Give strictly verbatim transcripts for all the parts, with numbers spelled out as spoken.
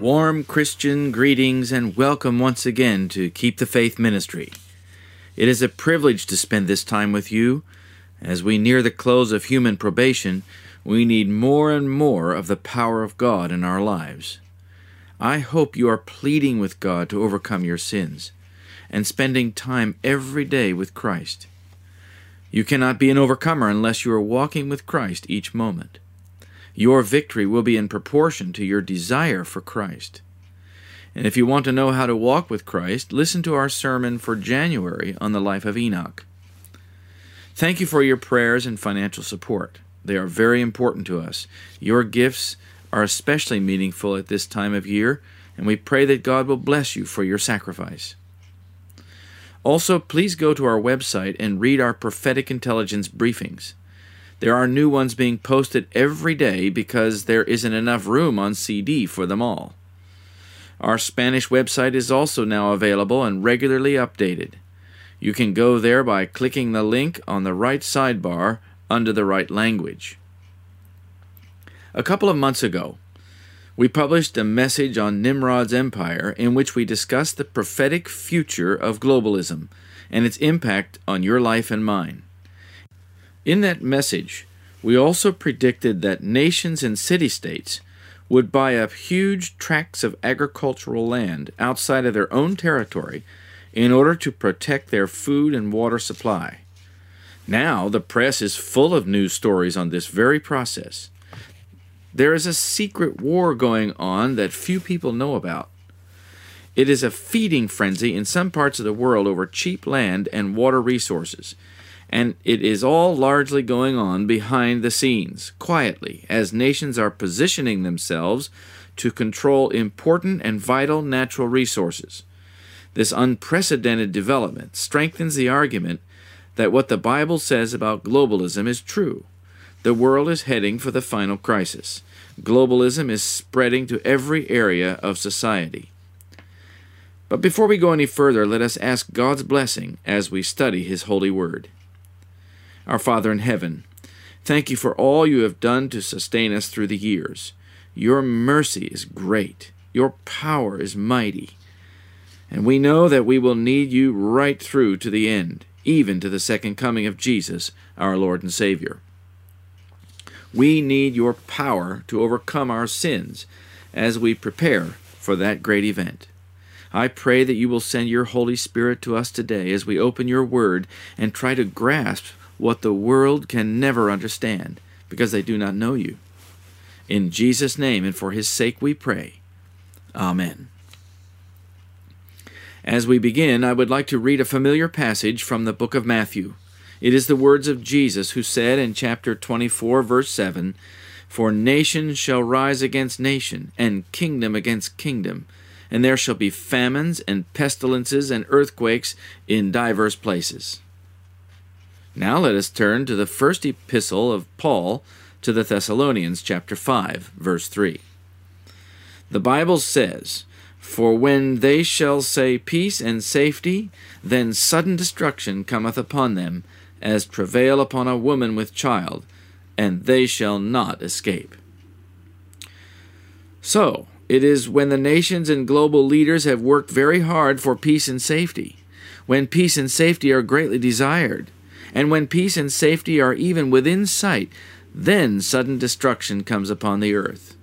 Warm Christian greetings and welcome once again to Keep the Faith Ministry. It is a privilege to spend this time with you. As we near the close of human probation, we need more and more of the power of God in our lives. I hope you are pleading with God to overcome your sins and spending time every day with Christ. You cannot be an overcomer unless you are walking with Christ each moment. Your victory will be in proportion to your desire for Christ. And if you want to know how to walk with Christ, listen to our sermon for January on the life of Enoch. Thank you for your prayers and financial support. They are very important to us. Your gifts are especially meaningful at this time of year, and we pray that God will bless you for your sacrifice. Also, please go to our website and read our prophetic intelligence briefings. There are new ones being posted every day because there isn't enough room on C D for them all. Our Spanish website is also now available and regularly updated. You can go there by clicking the link on the right sidebar under the right language. A couple of months ago, we published a message on Nimrod's Empire in which we discussed the prophetic future of globalism and its impact on your life and mine. In that message, we also predicted that nations and city-states would buy up huge tracts of agricultural land outside of their own territory in order to protect their food and water supply. Now, the press is full of news stories on this very process. There is a secret war going on that few people know about. It is a feeding frenzy in some parts of the world over cheap land and water resources, and it is all largely going on behind the scenes, quietly, as nations are positioning themselves to control important and vital natural resources. This unprecedented development strengthens the argument that what the Bible says about globalism is true. The world is heading for the final crisis. Globalism is spreading to every area of society. But before we go any further, let us ask God's blessing as we study His holy word. Our Father in heaven, thank you for all you have done to sustain us through the years. Your mercy is great. Your power is mighty. And we know that we will need you right through to the end, even to the second coming of Jesus, our Lord and Savior. We need your power to overcome our sins as we prepare for that great event. I pray that you will send your Holy Spirit to us today as we open your word and try to grasp what the world can never understand, because they do not know you. In Jesus' name and for His sake we pray. Amen. As we begin, I would like to read a familiar passage from the book of Matthew. It is the words of Jesus, who said in chapter twenty-four, verse seven, "For nation shall rise against nation, and kingdom against kingdom, and there shall be famines and pestilences and earthquakes in divers places." Now let us turn to the first epistle of Paul to the Thessalonians, chapter five, verse three. The Bible says, "For when they shall say peace and safety, then sudden destruction cometh upon them, as travail upon a woman with child, and they shall not escape." So, it is when the nations and global leaders have worked very hard for peace and safety, when peace and safety are greatly desired, and when peace and safety are even within sight, then sudden destruction comes upon the earth.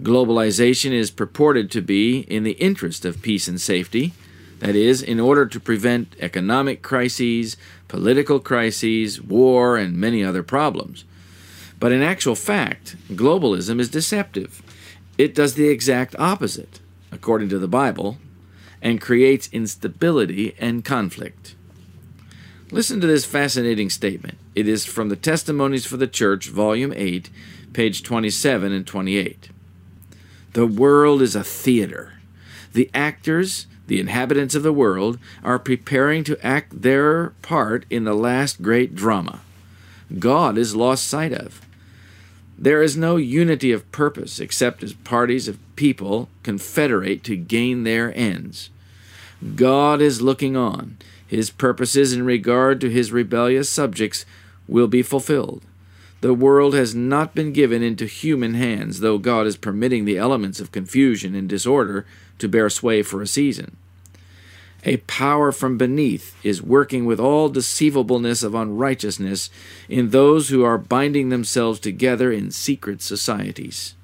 Globalization is purported to be in the interest of peace and safety, that is, in order to prevent economic crises, political crises, war, and many other problems. But in actual fact, globalism is deceptive. It does the exact opposite, according to the Bible, and creates instability and conflict. Listen to this fascinating statement. It is from the Testimonies for the Church, Volume eight, page twenty-seven and twenty-eight. The world is a theater. The actors, the inhabitants of the world, are preparing to act their part in the last great drama. God is lost sight of. There is no unity of purpose except as parties of people confederate to gain their ends. God is looking on. His purposes in regard to his rebellious subjects will be fulfilled. The world has not been given into human hands, though God is permitting the elements of confusion and disorder to bear sway for a season. A power from beneath is working with all deceivableness of unrighteousness in those who are binding themselves together in secret societies.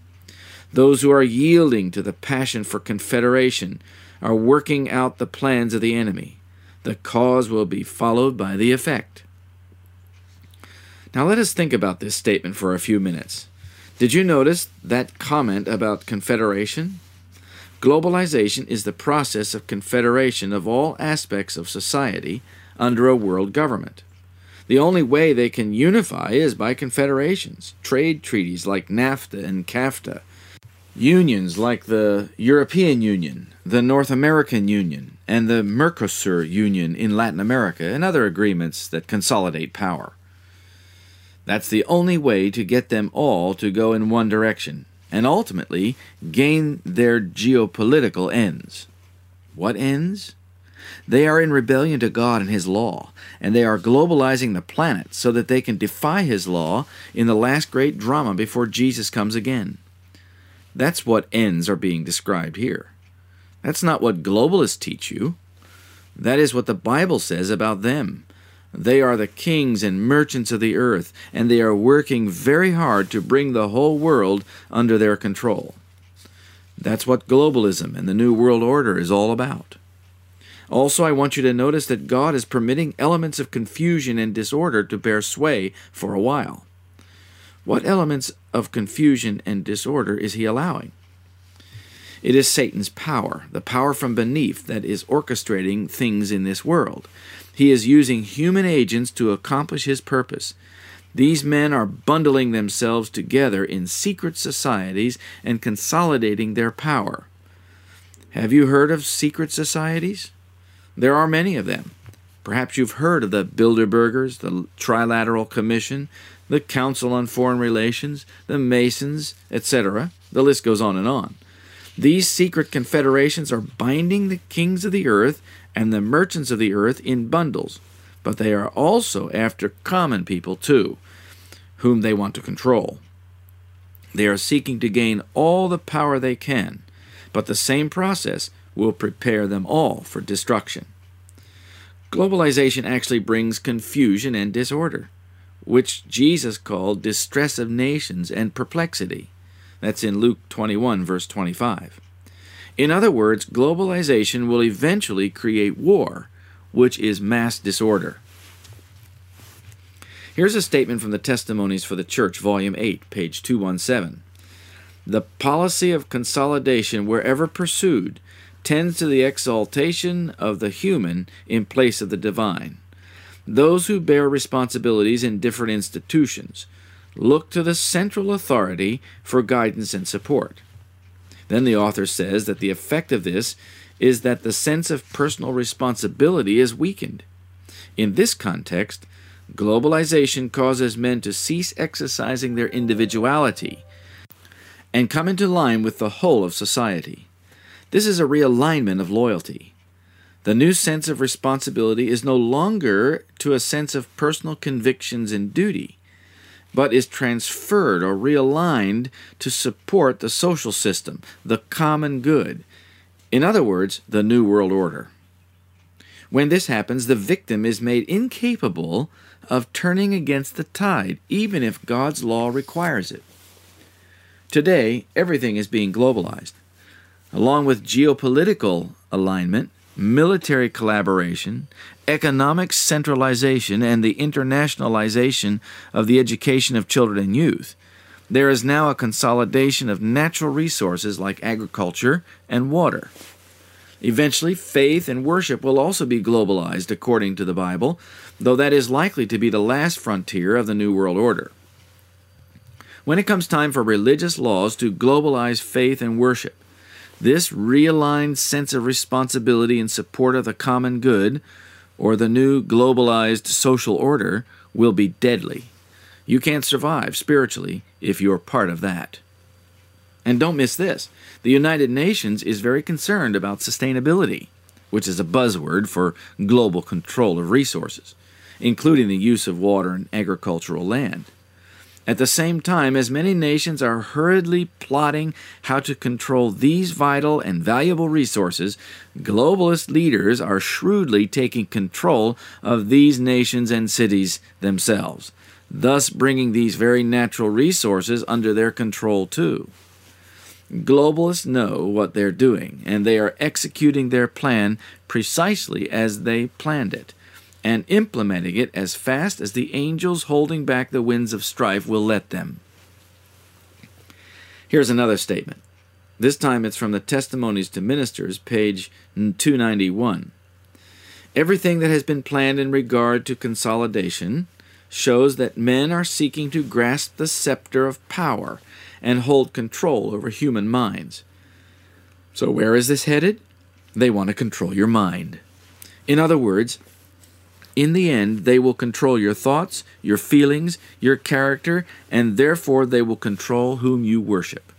Those who are yielding to the passion for confederation are working out the plans of the enemy. The cause will be followed by the effect. Now let us think about this statement for a few minutes. Did you notice that comment about confederation? Globalization is the process of confederation of all aspects of society under a world government. The only way they can unify is by confederations, trade treaties like NAFTA and CAFTA, unions like the European Union, the North American Union, and the Mercosur Union in Latin America, and other agreements that consolidate power. That's the only way to get them all to go in one direction, and ultimately gain their geopolitical ends. What ends? They are in rebellion to God and His law, and they are globalizing the planet so that they can defy His law in the last great drama before Jesus comes again. That's what ends are being described here. That's not what globalists teach you. That is what the Bible says about them. They are the kings and merchants of the earth, and they are working very hard to bring the whole world under their control. That's what globalism and the New World Order is all about. Also, I want you to notice that God is permitting elements of confusion and disorder to bear sway for a while. What elements of confusion and disorder is He allowing? It is Satan's power, the power from beneath, that is orchestrating things in this world. He is using human agents to accomplish his purpose. These men are bundling themselves together in secret societies and consolidating their power. Have you heard of secret societies? There are many of them. Perhaps you've heard of the Bilderbergers, the Trilateral Commission, the Council on Foreign Relations, the Masons, et cetera. The list goes on and on. These secret confederations are binding the kings of the earth and the merchants of the earth in bundles, but they are also after common people too, whom they want to control. They are seeking to gain all the power they can, but the same process will prepare them all for destruction. Globalization actually brings confusion and disorder, which Jesus called distress of nations and perplexity. That's in Luke twenty-one, verse twenty-five. In other words, globalization will eventually create war, which is mass disorder. Here's a statement from the Testimonies for the Church, Volume eight, page two seventeen. The policy of consolidation, wherever pursued, tends to the exaltation of the human in place of the divine. Those who bear responsibilities in different institutions look to the central authority for guidance and support. Then the author says that the effect of this is that the sense of personal responsibility is weakened. In this context, globalization causes men to cease exercising their individuality and come into line with the whole of society. This is a realignment of loyalty. The new sense of responsibility is no longer to a sense of personal convictions and duty, but is transferred or realigned to support the social system, the common good. In other words, the New World Order. When this happens, the victim is made incapable of turning against the tide, even if God's law requires it. Today, everything is being globalized. Along with geopolitical alignment, military collaboration, economic centralization, and the internationalization of the education of children and youth, there is now a consolidation of natural resources like agriculture and water. Eventually, faith and worship will also be globalized according to the Bible, though that is likely to be the last frontier of the New World Order. when it comes time for religious laws to globalize faith and worship. This realigned sense of responsibility in support of the common good, or the new globalized social order, will be deadly. You can't survive spiritually if you're part of that. And don't miss this. The United Nations is very concerned about sustainability, which is a buzzword for global control of resources, including the use of water and agricultural land. At the same time, as many nations are hurriedly plotting how to control these vital and valuable resources, globalist leaders are shrewdly taking control of these nations and cities themselves, thus bringing these very natural resources under their control too. Globalists know what they're doing, and they are executing their plan precisely as they planned it, and implementing it as fast as the angels holding back the winds of strife will let them. Here's another statement. This time it's from the Testimonies to Ministers, page two ninety-one. Everything that has been planned in regard to consolidation shows that men are seeking to grasp the scepter of power and hold control over human minds. So where is this headed? They want to control your mind. In other words, in the end, they will control your thoughts, your feelings, your character, and therefore they will control whom you worship.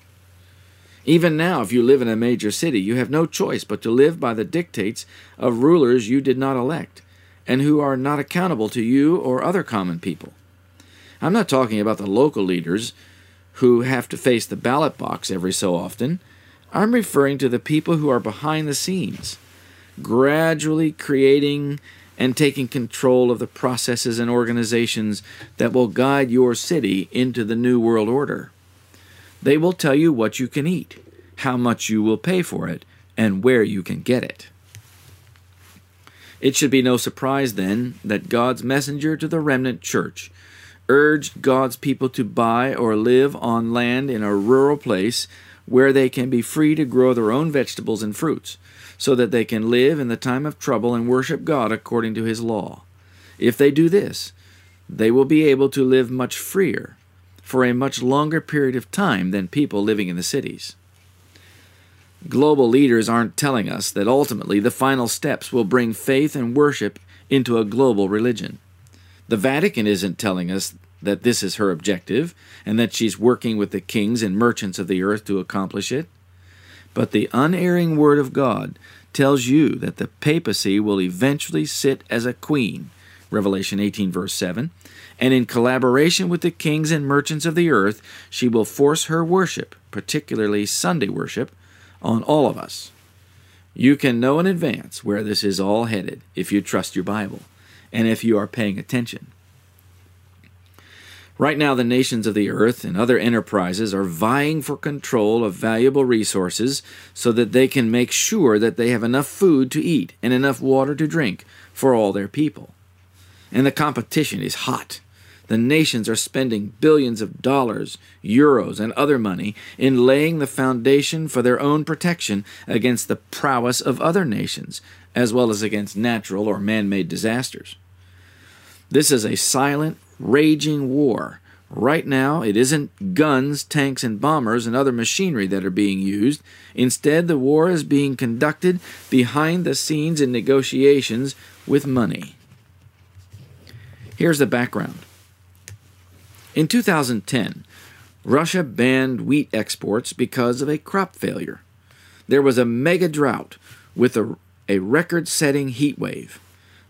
Even now, if you live in a major city, you have no choice but to live by the dictates of rulers you did not elect, and who are not accountable to you or other common people. I'm not talking about the local leaders who have to face the ballot box every so often. I'm referring to the people who are behind the scenes, gradually creating and taking control of the processes and organizations that will guide your city into the New World Order. They will tell you what you can eat, how much you will pay for it, and where you can get it. It should be no surprise, then, that God's messenger to the remnant church urged God's people to buy or live on land in a rural place where they can be free to grow their own vegetables and fruits, so that they can live in the time of trouble and worship God according to His law. If they do this, they will be able to live much freer for a much longer period of time than people living in the cities. Global leaders aren't telling us that ultimately the final steps will bring faith and worship into a global religion. The Vatican isn't telling us that this is her objective and that she's working with the kings and merchants of the earth to accomplish it. But the unerring Word of God tells you that the papacy will eventually sit as a queen, Revelation eighteen, verse seven, and in collaboration with the kings and merchants of the earth, she will force her worship, particularly Sunday worship, on all of us. You can know in advance where this is all headed if you trust your Bible and if you are paying attention. Right now, the nations of the earth and other enterprises are vying for control of valuable resources so that they can make sure that they have enough food to eat and enough water to drink for all their people. And the competition is hot. The nations are spending billions of dollars, euros, and other money in laying the foundation for their own protection against the prowess of other nations, as well as against natural or man-made disasters. This is a silent, raging war. Right now, it isn't guns, tanks, and bombers and other machinery that are being used. Instead, the war is being conducted behind the scenes in negotiations with money. Here's the background. In two thousand ten, Russia banned wheat exports because of a crop failure. There was a mega drought with a, a record-setting heat wave.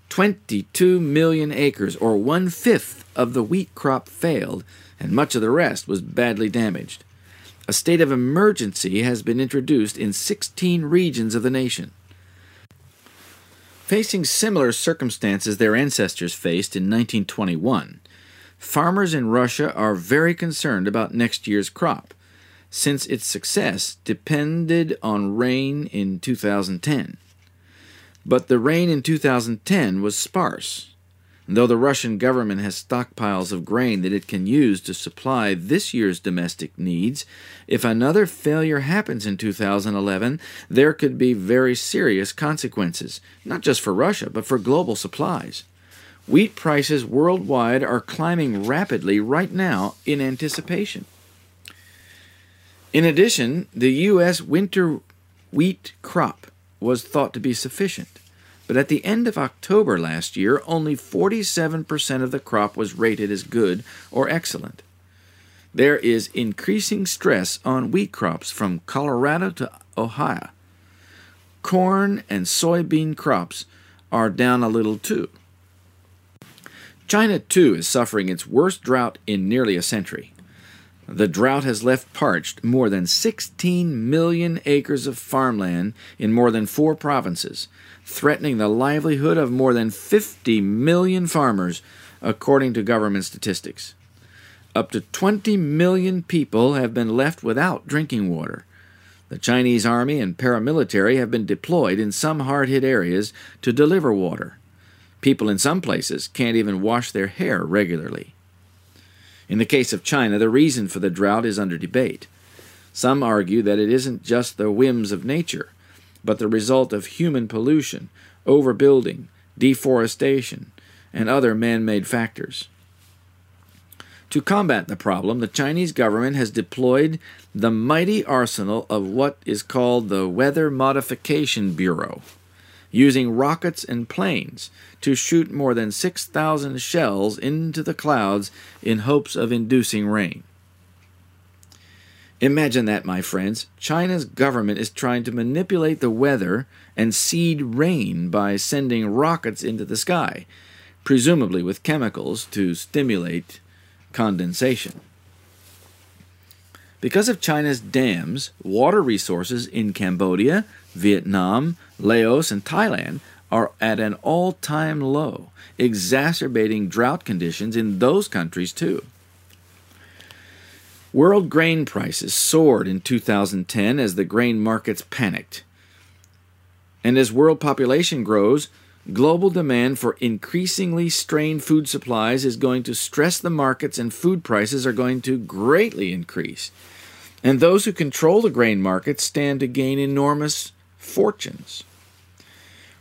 twenty-two million acres, or one-fifth of the wheat crop, failed, and much of the rest was badly damaged. A state of emergency has been introduced in sixteen regions of the nation. Facing similar circumstances their ancestors faced in nineteen twenty-one, farmers in Russia are very concerned about next year's crop, since its success depended on rain in two thousand ten. But the rain in two thousand ten was sparse, though the Russian government has stockpiles of grain that it can use to supply this year's domestic needs. If another failure happens in two thousand eleven, there could be very serious consequences, not just for Russia, but for global supplies. Wheat prices worldwide are climbing rapidly right now in anticipation. In addition, the U S winter wheat crop was thought to be sufficient, but at the end of October last year, only forty-seven percent of the crop was rated as good or excellent. There is increasing stress on wheat crops from Colorado to Ohio. Corn and soybean crops are down a little too. China, too, is suffering its worst drought in nearly a century. The drought has left parched more than sixteen million acres of farmland in more than four provinces, threatening the livelihood of more than fifty million farmers, according to government statistics. Up to twenty million people have been left without drinking water. The Chinese army and paramilitary have been deployed in some hard-hit areas to deliver water. People in some places can't even wash their hair regularly. In the case of China, the reason for the drought is under debate. Some argue that it isn't just the whims of nature, but the result of human pollution, overbuilding, deforestation, and other man-made factors. To combat the problem, the Chinese government has deployed the mighty arsenal of what is called the Weather Modification Bureau, using rockets and planes to shoot more than six thousand shells into the clouds in hopes of inducing rain. Imagine that, my friends. China's government is trying to manipulate the weather and seed rain by sending rockets into the sky, presumably with chemicals to stimulate condensation. Because of China's dams, water resources in Cambodia, Vietnam, Laos, and Thailand are at an all-time low, exacerbating drought conditions in those countries too. World grain prices soared in two thousand ten as the grain markets panicked. And as world population grows, global demand for increasingly strained food supplies is going to stress the markets, and food prices are going to greatly increase. And those who control the grain markets stand to gain enormous fortunes.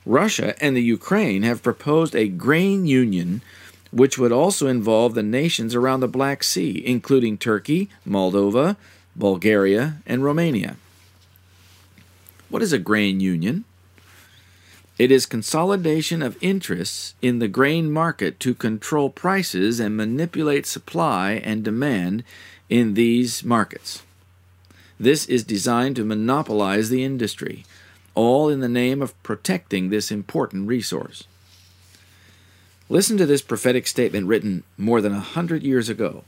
Russia and the Ukraine have proposed a grain union which would also involve the nations around the Black Sea, including Turkey, Moldova, Bulgaria, and Romania. What is a grain union? It is consolidation of interests in the grain market to control prices and manipulate supply and demand in these markets. This is designed to monopolize the industry, all in the name of protecting this important resource. Listen to this prophetic statement written more than a hundred years ago.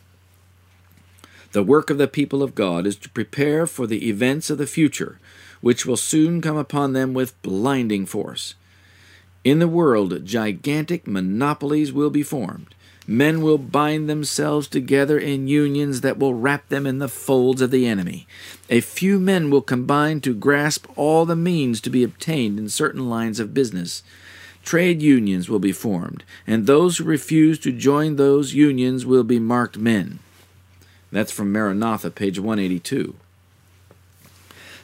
The work of the people of God is to prepare for the events of the future, which will soon come upon them with blinding force. In the world, gigantic monopolies will be formed. Men will bind themselves together in unions that will wrap them in the folds of the enemy. A few men will combine to grasp all the means to be obtained in certain lines of business. Trade unions will be formed, and those who refuse to join those unions will be marked men. That's from Maranatha, page one eighty-two.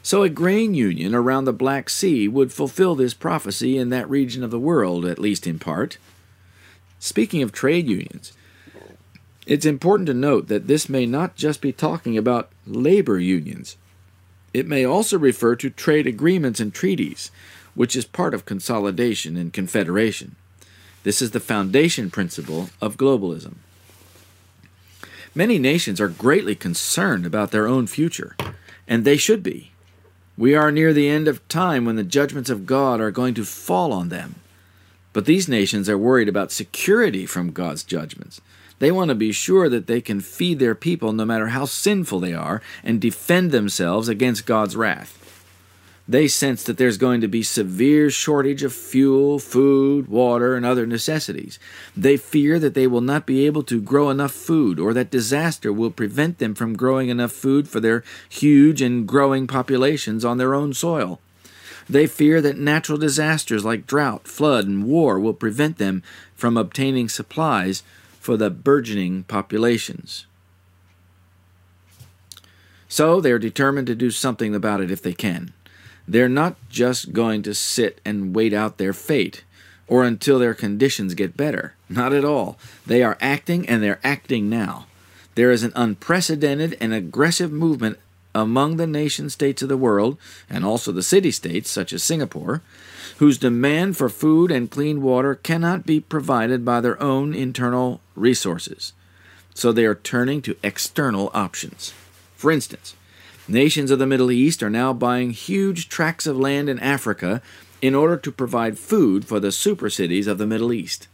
So a grain union around the Black Sea would fulfill this prophecy in that region of the world, at least in part. Speaking of trade unions, it's important to note that this may not just be talking about labor unions. It may also refer to trade agreements and treaties, which is part of consolidation and confederation. This is the foundation principle of globalism. Many nations are greatly concerned about their own future, and they should be. We are near the end of time when the judgments of God are going to fall on them. But these nations are worried about security from God's judgments. They want to be sure that they can feed their people no matter how sinful they are and defend themselves against God's wrath. They sense that there's going to be severe shortage of fuel, food, water, and other necessities. They fear that they will not be able to grow enough food, or that disaster will prevent them from growing enough food for their huge and growing populations on their own soil. They fear that natural disasters like drought, flood, and war will prevent them from obtaining supplies for the burgeoning populations. So they are determined to do something about it if they can. They're not just going to sit and wait out their fate or until their conditions get better. Not at all. They are acting, and they're acting now. There is an unprecedented and aggressive movement among the nation-states of the world, and also the city-states, such as Singapore, whose demand for food and clean water cannot be provided by their own internal resources. So they are turning to external options. For instance, nations of the Middle East are now buying huge tracts of land in Africa in order to provide food for the supercities of the Middle East.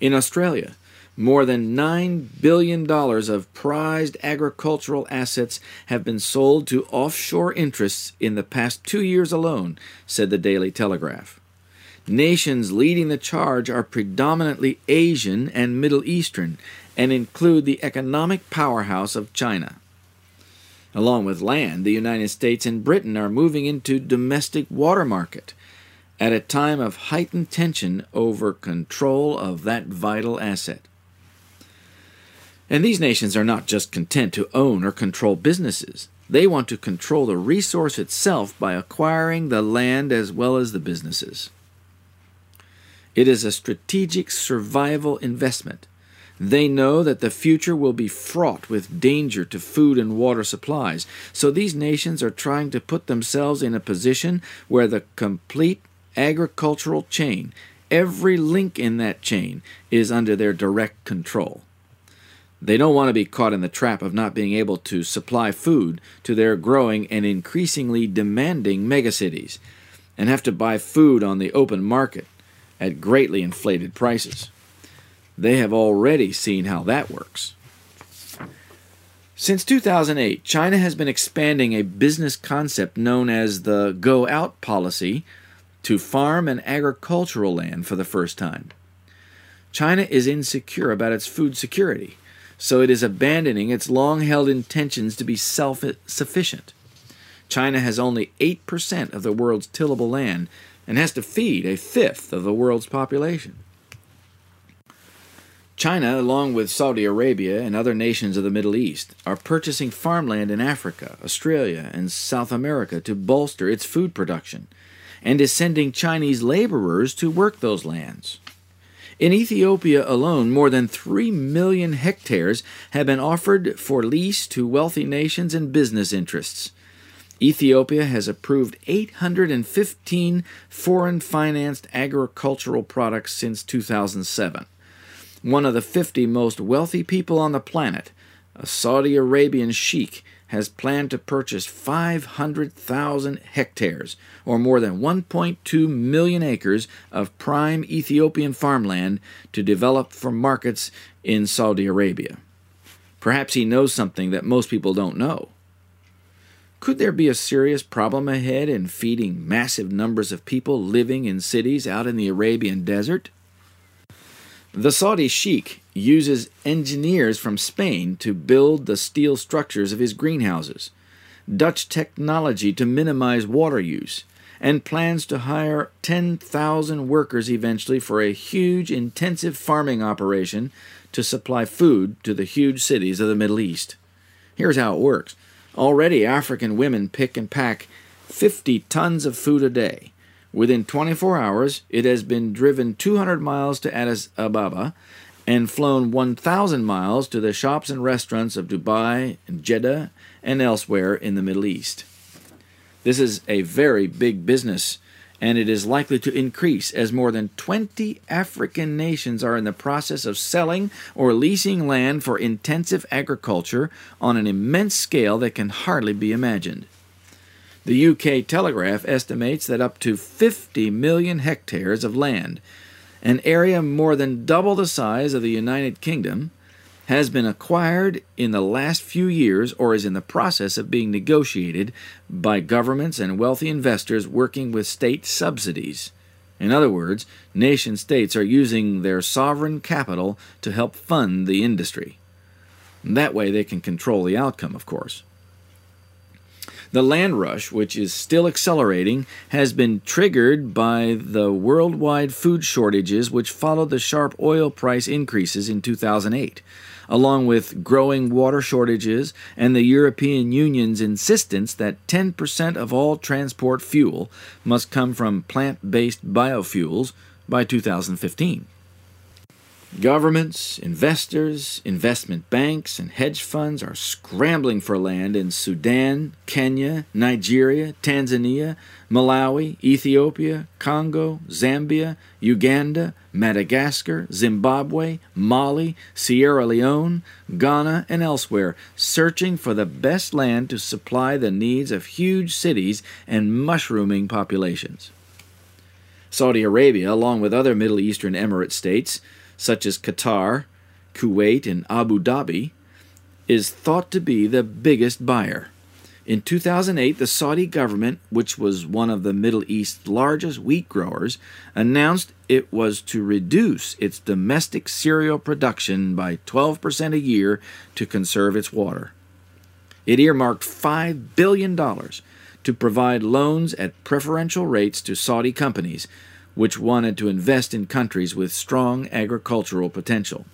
In Australia, more than nine billion dollars of prized agricultural assets have been sold to offshore interests in the past two years alone, said the Daily Telegraph. Nations leading the charge are predominantly Asian and Middle Eastern and include the economic powerhouse of China. Along with land, the United States and Britain are moving into domestic water market at a time of heightened tension over control of that vital asset. And these nations are not just content to own or control businesses. They want to control the resource itself by acquiring the land as well as the businesses. It is a strategic survival investment. They know that the future will be fraught with danger to food and water supplies, so these nations are trying to put themselves in a position where the complete agricultural chain, every link in that chain, is under their direct control. They don't want to be caught in the trap of not being able to supply food to their growing and increasingly demanding megacities and have to buy food on the open market at greatly inflated prices. They have already seen how that works. Since two thousand eight, China has been expanding a business concept known as the Go Out policy to farm and agricultural land for the first time. China is insecure about its food security, so it is abandoning its long-held intentions to be self-sufficient. China has only eight percent of the world's tillable land and has to feed a fifth of the world's population. China, along with Saudi Arabia and other nations of the Middle East, are purchasing farmland in Africa, Australia, and South America to bolster its food production, and is sending Chinese laborers to work those lands. In Ethiopia alone, more than three million hectares have been offered for lease to wealthy nations and business interests. Ethiopia has approved eight hundred fifteen foreign-financed agricultural products since two thousand seven. One of the fifty most wealthy people on the planet, a Saudi Arabian sheikh, has planned to purchase five hundred thousand hectares, or more than one point two million acres of prime Ethiopian farmland to develop for markets in Saudi Arabia. Perhaps he knows something that most people don't know. Could there be a serious problem ahead in feeding massive numbers of people living in cities out in the Arabian desert? The Saudi sheikh uses engineers from Spain to build the steel structures of his greenhouses, Dutch technology to minimize water use, and plans to hire ten thousand workers eventually for a huge intensive farming operation to supply food to the huge cities of the Middle East. Here's how it works. Already, African women pick and pack fifty tons of food a day. Within twenty-four hours, it has been driven two hundred miles to Addis Ababa and flown one thousand miles to the shops and restaurants of Dubai and Jeddah and elsewhere in the Middle East. This is a very big business, and it is likely to increase as more than twenty African nations are in the process of selling or leasing land for intensive agriculture on an immense scale that can hardly be imagined. The U K Telegraph estimates that up to fifty million hectares of land, an area more than double the size of the United Kingdom, has been acquired in the last few years or is in the process of being negotiated by governments and wealthy investors working with state subsidies. In other words, nation-states are using their sovereign capital to help fund the industry. That way they can control the outcome, of course. The land rush, which is still accelerating, has been triggered by the worldwide food shortages which followed the sharp oil price increases in two thousand eight, along with growing water shortages and the European Union's insistence that ten percent of all transport fuel must come from plant-based biofuels by two thousand fifteen. Governments, investors, investment banks, and hedge funds are scrambling for land in Sudan, Kenya, Nigeria, Tanzania, Malawi, Ethiopia, Congo, Zambia, Uganda, Madagascar, Zimbabwe, Mali, Sierra Leone, Ghana, and elsewhere, searching for the best land to supply the needs of huge cities and mushrooming populations. Saudi Arabia, along with other Middle Eastern emirate states, such as Qatar, Kuwait, and Abu Dhabi, is thought to be the biggest buyer. In two thousand eight, the Saudi government, which was one of the Middle East's largest wheat growers, announced it was to reduce its domestic cereal production by twelve percent a year to conserve its water. It earmarked five billion dollars to provide loans at preferential rates to Saudi companies, which wanted to invest in countries with strong agricultural potential.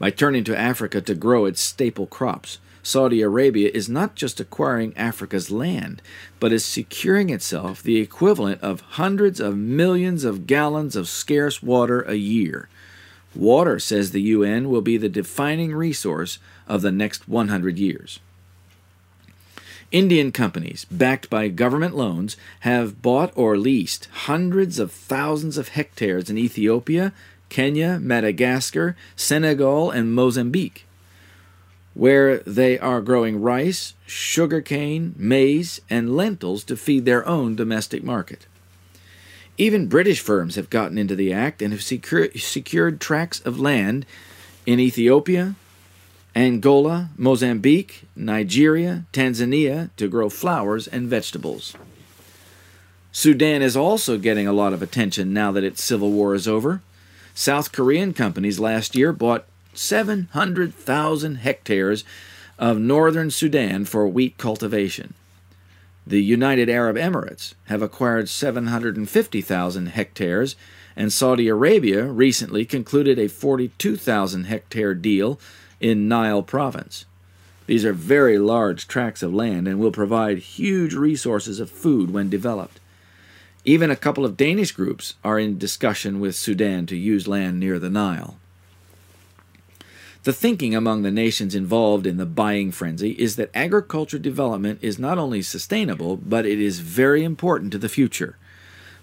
By turning to Africa to grow its staple crops, Saudi Arabia is not just acquiring Africa's land, but is securing itself the equivalent of hundreds of millions of gallons of scarce water a year. Water, says the U N, will be the defining resource of the next one hundred years. Indian companies, backed by government loans, have bought or leased hundreds of thousands of hectares in Ethiopia, Kenya, Madagascar, Senegal, and Mozambique, where they are growing rice, sugarcane, maize, and lentils to feed their own domestic market. Even British firms have gotten into the act and have secure, secured tracts of land in Ethiopia, Angola, Mozambique, Nigeria, Tanzania to grow flowers and vegetables. Sudan is also getting a lot of attention now that its civil war is over. South Korean companies last year bought seven hundred thousand hectares of northern Sudan for wheat cultivation. The United Arab Emirates have acquired seven hundred fifty thousand hectares, and Saudi Arabia recently concluded a forty-two thousand hectare deal in Nile province. These are very large tracts of land and will provide huge resources of food when developed. Even a couple of Danish groups are in discussion with Sudan to use land near the Nile. The thinking among the nations involved in the buying frenzy is that agriculture development is not only sustainable, but it is very important to the future.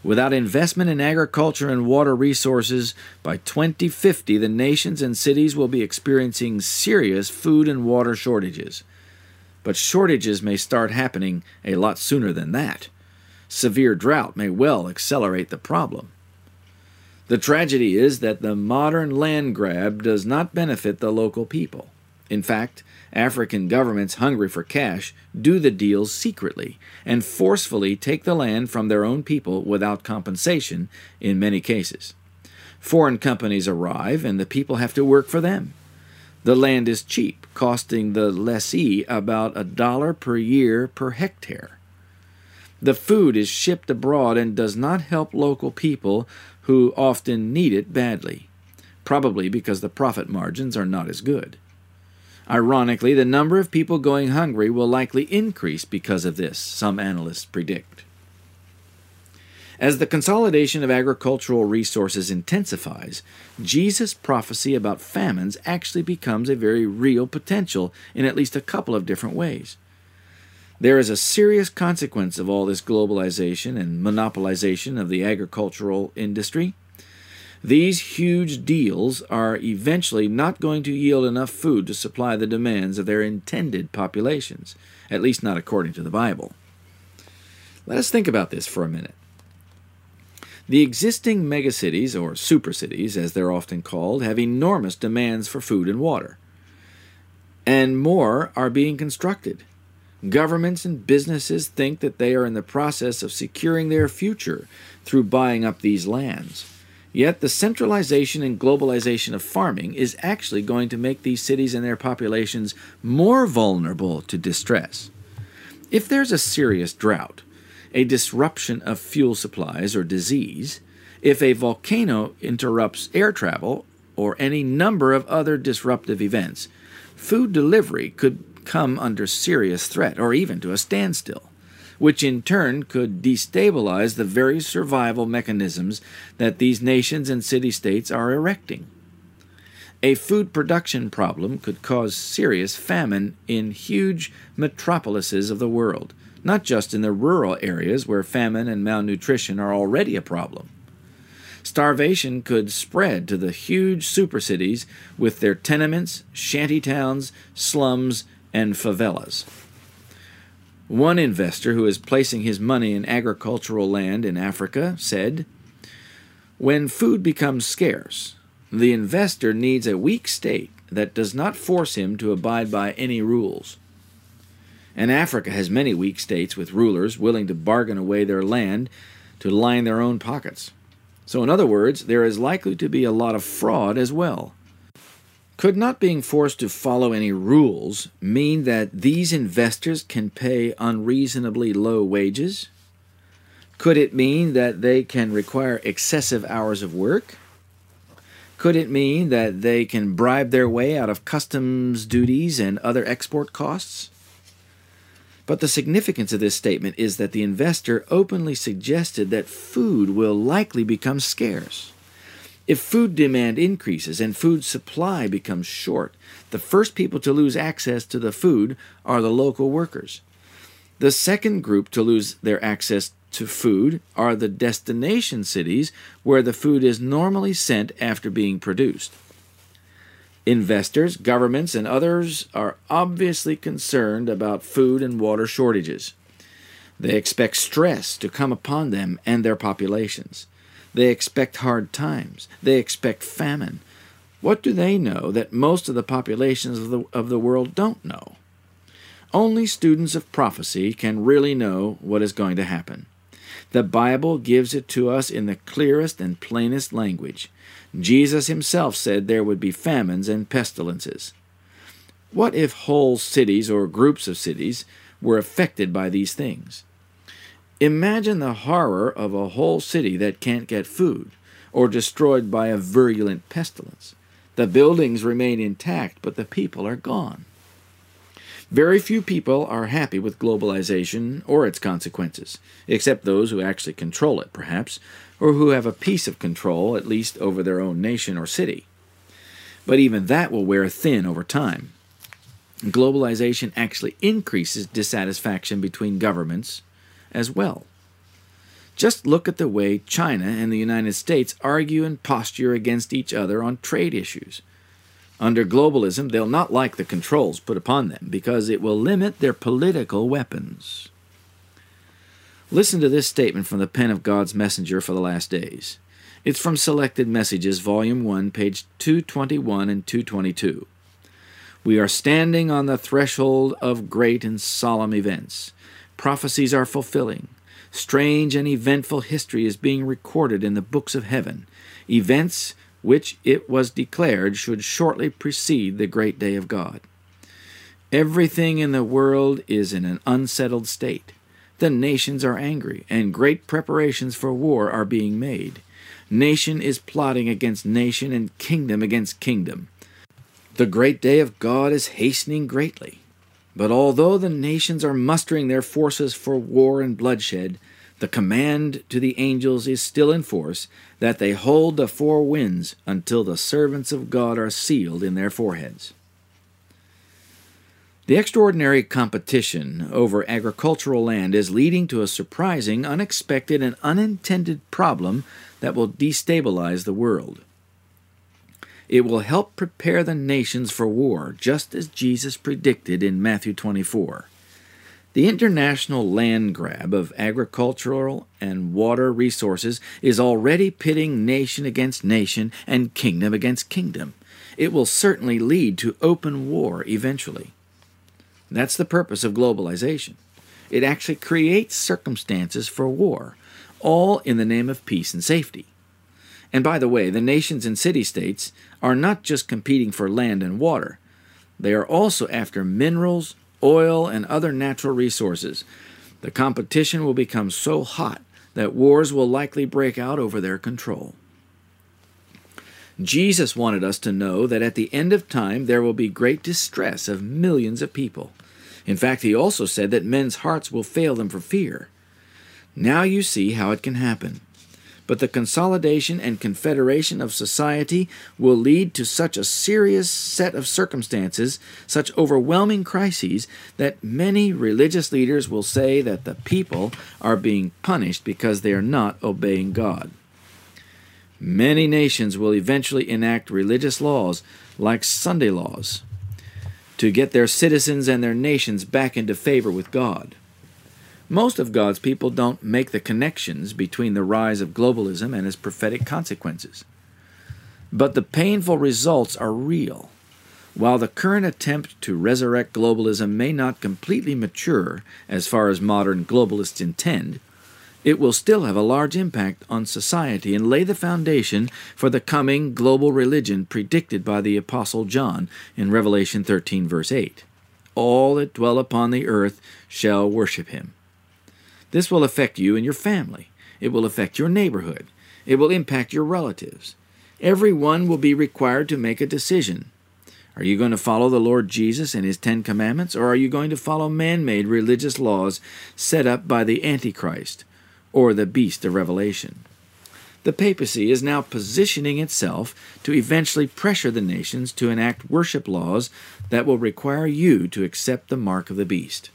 Without investment in agriculture and water resources, by twenty fifty, the nations and cities will be experiencing serious food and water shortages. But shortages may start happening a lot sooner than that. Severe drought may well accelerate the problem. The tragedy is that the modern land grab does not benefit the local people. In fact, African governments hungry for cash do the deals secretly and forcefully take the land from their own people without compensation in many cases. Foreign companies arrive and the people have to work for them. The land is cheap, costing the lessee about a dollar per year per hectare. The food is shipped abroad and does not help local people who often need it badly, probably because the profit margins are not as good. Ironically, the number of people going hungry will likely increase because of this, some analysts predict. As the consolidation of agricultural resources intensifies, Jesus' prophecy about famines actually becomes a very real potential in at least a couple of different ways. There is a serious consequence of all this globalization and monopolization of the agricultural industry. These huge deals are eventually not going to yield enough food to supply the demands of their intended populations, at least not according to the Bible. Let us think about this for a minute. The existing megacities, or supercities as they're often called, have enormous demands for food and water. And more are being constructed. Governments and businesses think that they are in the process of securing their future through buying up these lands. Yet the centralization and globalization of farming is actually going to make these cities and their populations more vulnerable to distress. If there's a serious drought, a disruption of fuel supplies or disease, if a volcano interrupts air travel, or any number of other disruptive events, food delivery could come under serious threat or even to a standstill, which in turn could destabilize the very survival mechanisms that these nations and city-states are erecting. A food production problem could cause serious famine in huge metropolises of the world, not just in the rural areas where famine and malnutrition are already a problem. Starvation could spread to the huge supercities with their tenements, shantytowns, slums, and favelas. One investor who is placing his money in agricultural land in Africa said, "When food becomes scarce, the investor needs a weak state that does not force him to abide by any rules." And Africa has many weak states with rulers willing to bargain away their land to line their own pockets. So in other words, there is likely to be a lot of fraud as well. Could not being forced to follow any rules mean that these investors can pay unreasonably low wages? Could it mean that they can require excessive hours of work? Could it mean that they can bribe their way out of customs duties and other export costs? But the significance of this statement is that the investor openly suggested that food will likely become scarce. If food demand increases and food supply becomes short, the first people to lose access to the food are the local workers. The second group to lose their access to food are the destination cities where the food is normally sent after being produced. Investors, governments, and others are obviously concerned about food and water shortages. They expect stress to come upon them and their populations. They expect hard times. They expect famine. What do they know that most of the populations of the, of the world don't know? Only students of prophecy can really know what is going to happen. The Bible gives it to us in the clearest and plainest language. Jesus himself said there would be famines and pestilences. What if whole cities or groups of cities were affected by these things? Imagine the horror of a whole city that can't get food, or destroyed by a virulent pestilence. The buildings remain intact, but the people are gone. Very few people are happy with globalization or its consequences, except those who actually control it, perhaps, or who have a piece of control, at least over their own nation or city. But even that will wear thin over time. Globalization actually increases dissatisfaction between governments as well. Just look at the way China and the United States argue and posture against each other on trade issues. Under globalism, they'll not like the controls put upon them because it will limit their political weapons. Listen to this statement from the pen of God's messenger for the last days. It's from Selected Messages, Volume one, page two twenty-one and two twenty-two. "We are standing on the threshold of great and solemn events. Prophecies are fulfilling. Strange and eventful history is being recorded in the books of heaven. Events which it was declared should shortly precede the great day of God. Everything in the world is in an unsettled state. The nations are angry, and great preparations for war are being made. Nation is plotting against nation and kingdom against kingdom. The great day of God is hastening greatly. But although the nations are mustering their forces for war and bloodshed, the command to the angels is still in force that they hold the four winds until the servants of God are sealed in their foreheads." The extraordinary competition over agricultural land is leading to a surprising, unexpected, and unintended problem that will destabilize the world. It will help prepare the nations for war, just as Jesus predicted in Matthew twenty-four. The international land grab of agricultural and water resources is already pitting nation against nation and kingdom against kingdom. It will certainly lead to open war eventually. That's the purpose of globalization. It actually creates circumstances for war, all in the name of peace and safety. And by the way, the nations and city-states are not just competing for land and water. They are also after minerals, oil, and other natural resources. The competition will become so hot that wars will likely break out over their control. Jesus wanted us to know that at the end of time there will be great distress of millions of people. In fact, he also said that men's hearts will fail them for fear. Now you see how it can happen. But the consolidation and confederation of society will lead to such a serious set of circumstances, such overwhelming crises, that many religious leaders will say that the people are being punished because they are not obeying God. Many nations will eventually enact religious laws, like Sunday laws, to get their citizens and their nations back into favor with God. Most of God's people don't make the connections between the rise of globalism and its prophetic consequences. But the painful results are real. While the current attempt to resurrect globalism may not completely mature as far as modern globalists intend, it will still have a large impact on society and lay the foundation for the coming global religion predicted by the Apostle John in Revelation thirteen, verse eight. All that dwell upon the earth shall worship him. This will affect you and your family. It will affect your neighborhood. It will impact your relatives. Everyone will be required to make a decision. Are you going to follow the Lord Jesus and his Ten Commandments, or are you going to follow man-made religious laws set up by the Antichrist or the beast of Revelation? The papacy is now positioning itself to eventually pressure the nations to enact worship laws that will require you to accept the mark of the beast.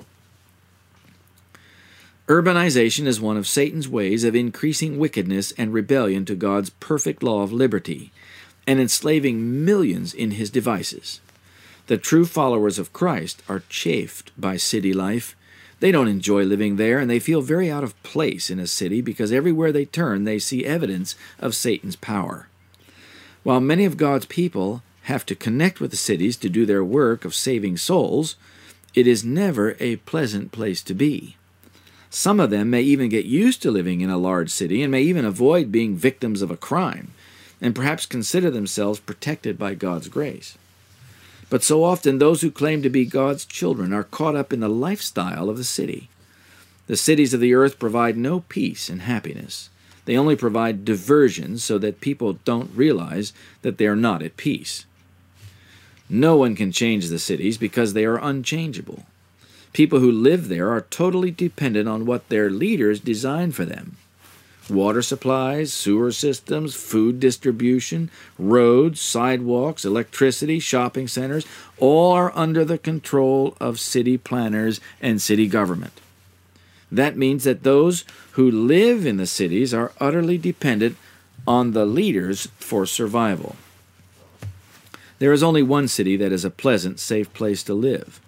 Urbanization is one of Satan's ways of increasing wickedness and rebellion to God's perfect law of liberty and enslaving millions in his devices. The true followers of Christ are chafed by city life. They don't enjoy living there, and they feel very out of place in a city because everywhere they turn they see evidence of Satan's power. While many of God's people have to connect with the cities to do their work of saving souls, it is never a pleasant place to be. Some of them may even get used to living in a large city and may even avoid being victims of a crime and perhaps consider themselves protected by God's grace. But so often those who claim to be God's children are caught up in the lifestyle of the city. The cities of the earth provide no peace and happiness. They only provide diversions so that people don't realize that they are not at peace. No one can change the cities because they are unchangeable. People who live there are totally dependent on what their leaders design for them. Water supplies, sewer systems, food distribution, roads, sidewalks, electricity, shopping centers, all are under the control of city planners and city government. That means that those who live in the cities are utterly dependent on the leaders for survival. There is only one city that is a pleasant, safe place to live.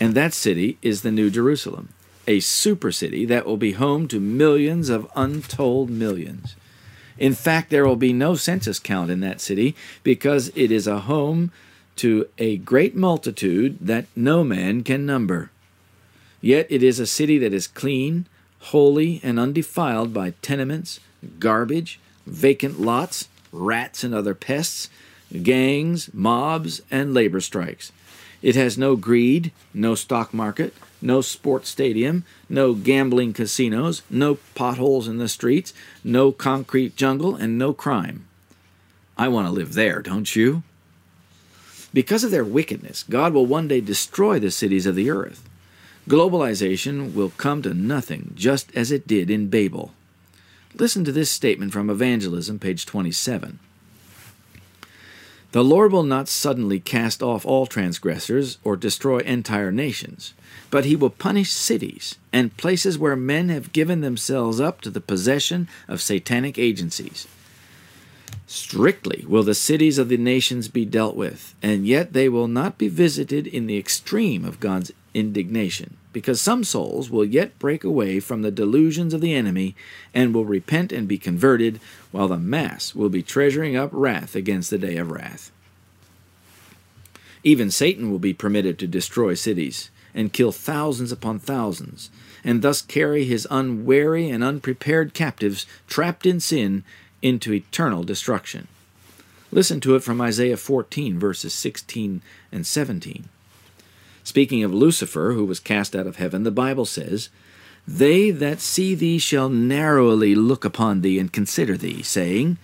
And that city is the New Jerusalem, a super city that will be home to millions of untold millions. In fact, there will be no census count in that city because it is a home to a great multitude that no man can number. Yet it is a city that is clean, holy, and undefiled by tenements, garbage, vacant lots, rats and other pests, gangs, mobs, and labor strikes. It has no greed, no stock market, no sports stadium, no gambling casinos, no potholes in the streets, no concrete jungle, and no crime. I want to live there, don't you? Because of their wickedness, God will one day destroy the cities of the earth. Globalization will come to nothing, just as it did in Babel. Listen to this statement from Evangelism, page twenty-seven. The Lord will not suddenly cast off all transgressors or destroy entire nations, but he will punish cities and places where men have given themselves up to the possession of satanic agencies. Strictly will the cities of the nations be dealt with, and yet they will not be visited in the extreme of God's indignation, because some souls will yet break away from the delusions of the enemy and will repent and be converted, while the mass will be treasuring up wrath against the day of wrath. Even Satan will be permitted to destroy cities and kill thousands upon thousands, and thus carry his unwary and unprepared captives trapped in sin into eternal destruction. Listen to it from Isaiah fourteen, verses sixteen and seventeen. Speaking of Lucifer, who was cast out of heaven, the Bible says, "They that see thee shall narrowly look upon thee and consider thee, saying,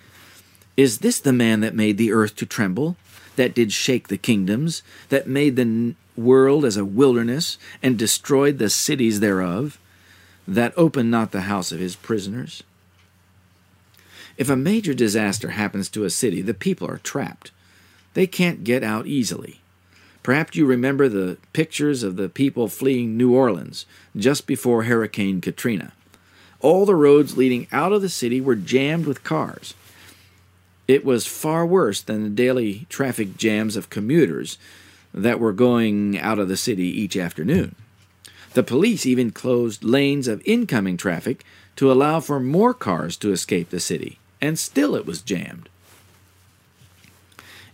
Is this the man that made the earth to tremble, that did shake the kingdoms, that made the world as a wilderness, and destroyed the cities thereof, that opened not the house of his prisoners. If a major disaster happens to a city, the people are trapped. They can't get out easily. Perhaps you remember the pictures of the people fleeing New Orleans just before Hurricane Katrina. All the roads leading out of the city were jammed with cars. It was far worse than the daily traffic jams of commuters that were going out of the city each afternoon. The police even closed lanes of incoming traffic to allow for more cars to escape the city, and still it was jammed.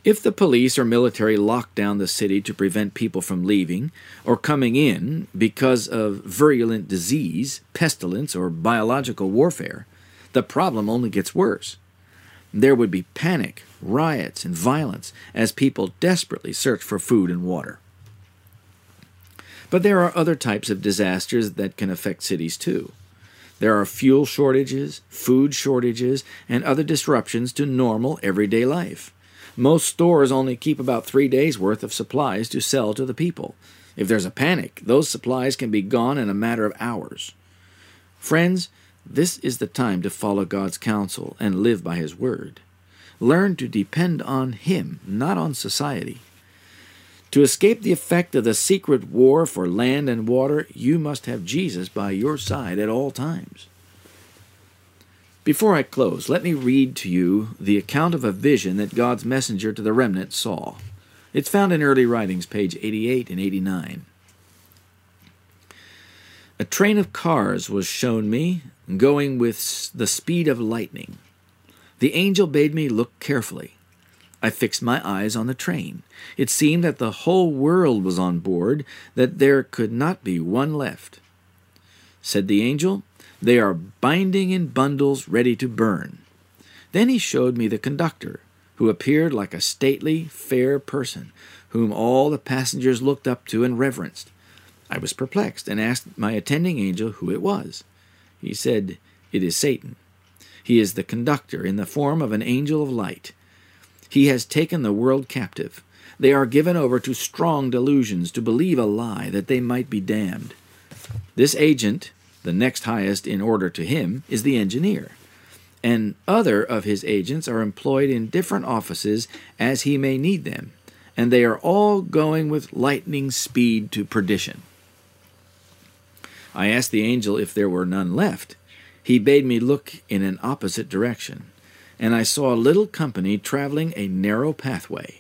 If the police or military locked down the city to prevent people from leaving or coming in because of virulent disease, pestilence, or biological warfare, the problem only gets worse. There would be panic, riots, and violence as people desperately search for food and water. But there are other types of disasters that can affect cities too. There are fuel shortages, food shortages, and other disruptions to normal everyday life. Most stores only keep about three days' worth of supplies to sell to the people. If there's a panic, those supplies can be gone in a matter of hours. Friends, this is the time to follow God's counsel and live by His word. Learn to depend on Him, not on society. To escape the effect of the secret war for land and water, you must have Jesus by your side at all times. Before I close, let me read to you the account of a vision that God's messenger to the remnant saw. It's found in Early Writings, page eighty-eight and eighty-nine. A train of cars was shown me, going with the speed of lightning. The angel bade me look carefully. I fixed my eyes on the train. It seemed that the whole world was on board, that there could not be one left. Said the angel, "They are binding in bundles ready to burn." Then he showed me the conductor, who appeared like a stately, fair person, whom all the passengers looked up to and reverenced. I was perplexed and asked my attending angel who it was. He said, "It is Satan. He is the conductor in the form of an angel of light. He has taken the world captive. They are given over to strong delusions to believe a lie that they might be damned." This agent, the next highest in order to him, is the engineer, and other of his agents are employed in different offices as he may need them, and they are all going with lightning speed to perdition. I asked the angel if there were none left. He bade me look in an opposite direction, and I saw a little company traveling a narrow pathway.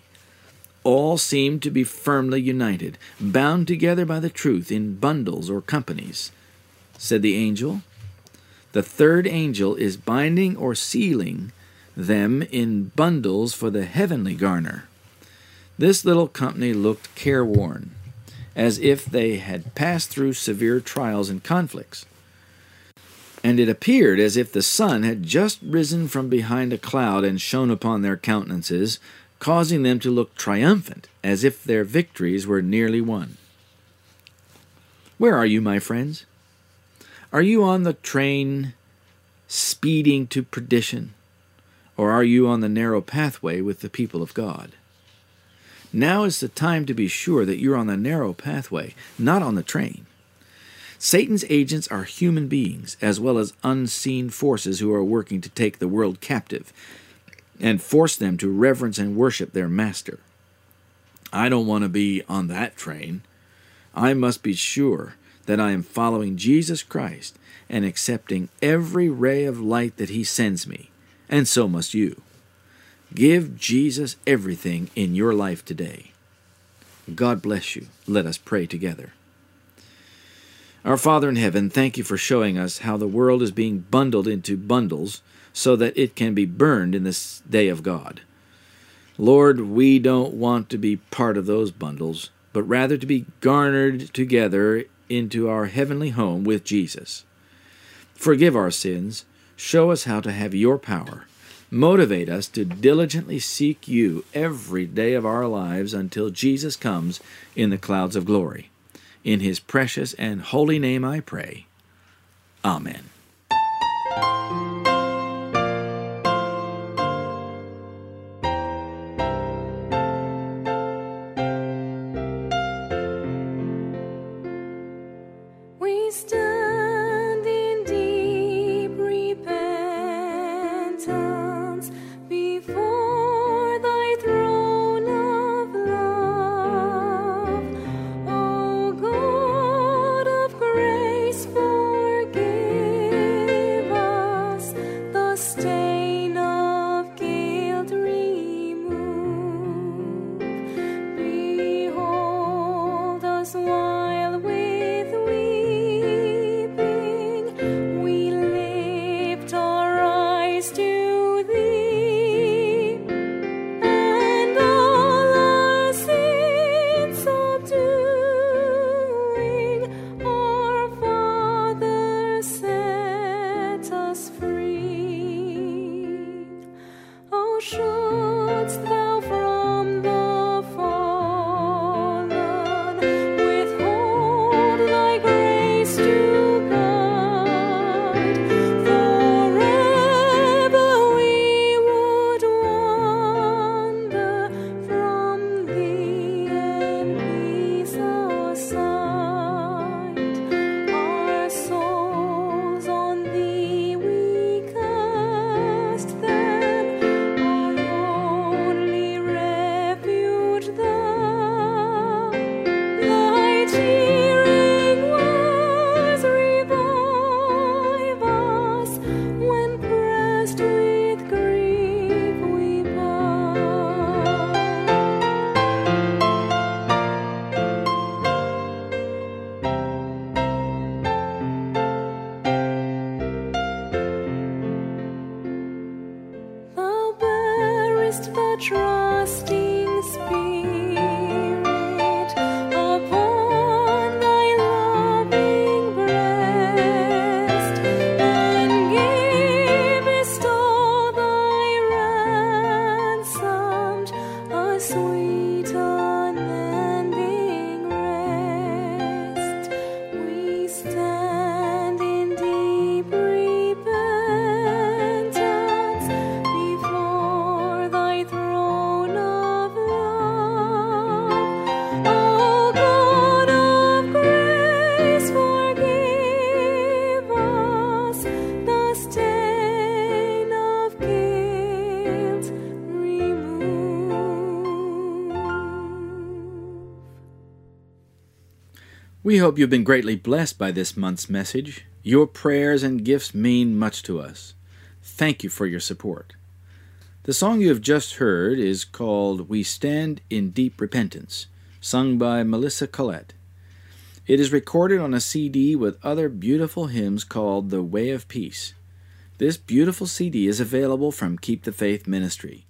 All seemed to be firmly united, bound together by the truth in bundles or companies. Said the angel, "The third angel is binding or sealing them in bundles for the heavenly garner." This little company looked careworn, as if they had passed through severe trials and conflicts. And it appeared as if the sun had just risen from behind a cloud and shone upon their countenances, causing them to look triumphant, as if their victories were nearly won. Where are you, my friends? Are you on the train speeding to perdition, or are you on the narrow pathway with the people of God? Now is the time to be sure that you're on the narrow pathway, not on the train. Satan's agents are human beings, as well as unseen forces who are working to take the world captive and force them to reverence and worship their master. I don't want to be on that train. I must be sure that I am following Jesus Christ and accepting every ray of light that He sends me, and so must you. Give Jesus everything in your life today. God bless you. Let us pray together. Our Father in heaven, thank you for showing us how the world is being bundled into bundles so that it can be burned in this day of God. Lord, we don't want to be part of those bundles, but rather to be garnered together into our heavenly home with Jesus. Forgive our sins. Show us how to have your power. Motivate us to diligently seek you every day of our lives until Jesus comes in the clouds of glory. In His precious and holy name I pray. Amen. stand in deep repentance before thy throne of love. O God of grace, forgive us, the stain of guilt remove. Behold us while we We hope you've been greatly blessed by this month's message. Your prayers and gifts mean much to us. Thank you for your support. The song you have just heard is called We Stand in Deep Repentance, sung by Melissa Collette. It is recorded on a C D with other beautiful hymns called The Way of Peace. This beautiful C D is available from Keep the Faith Ministry.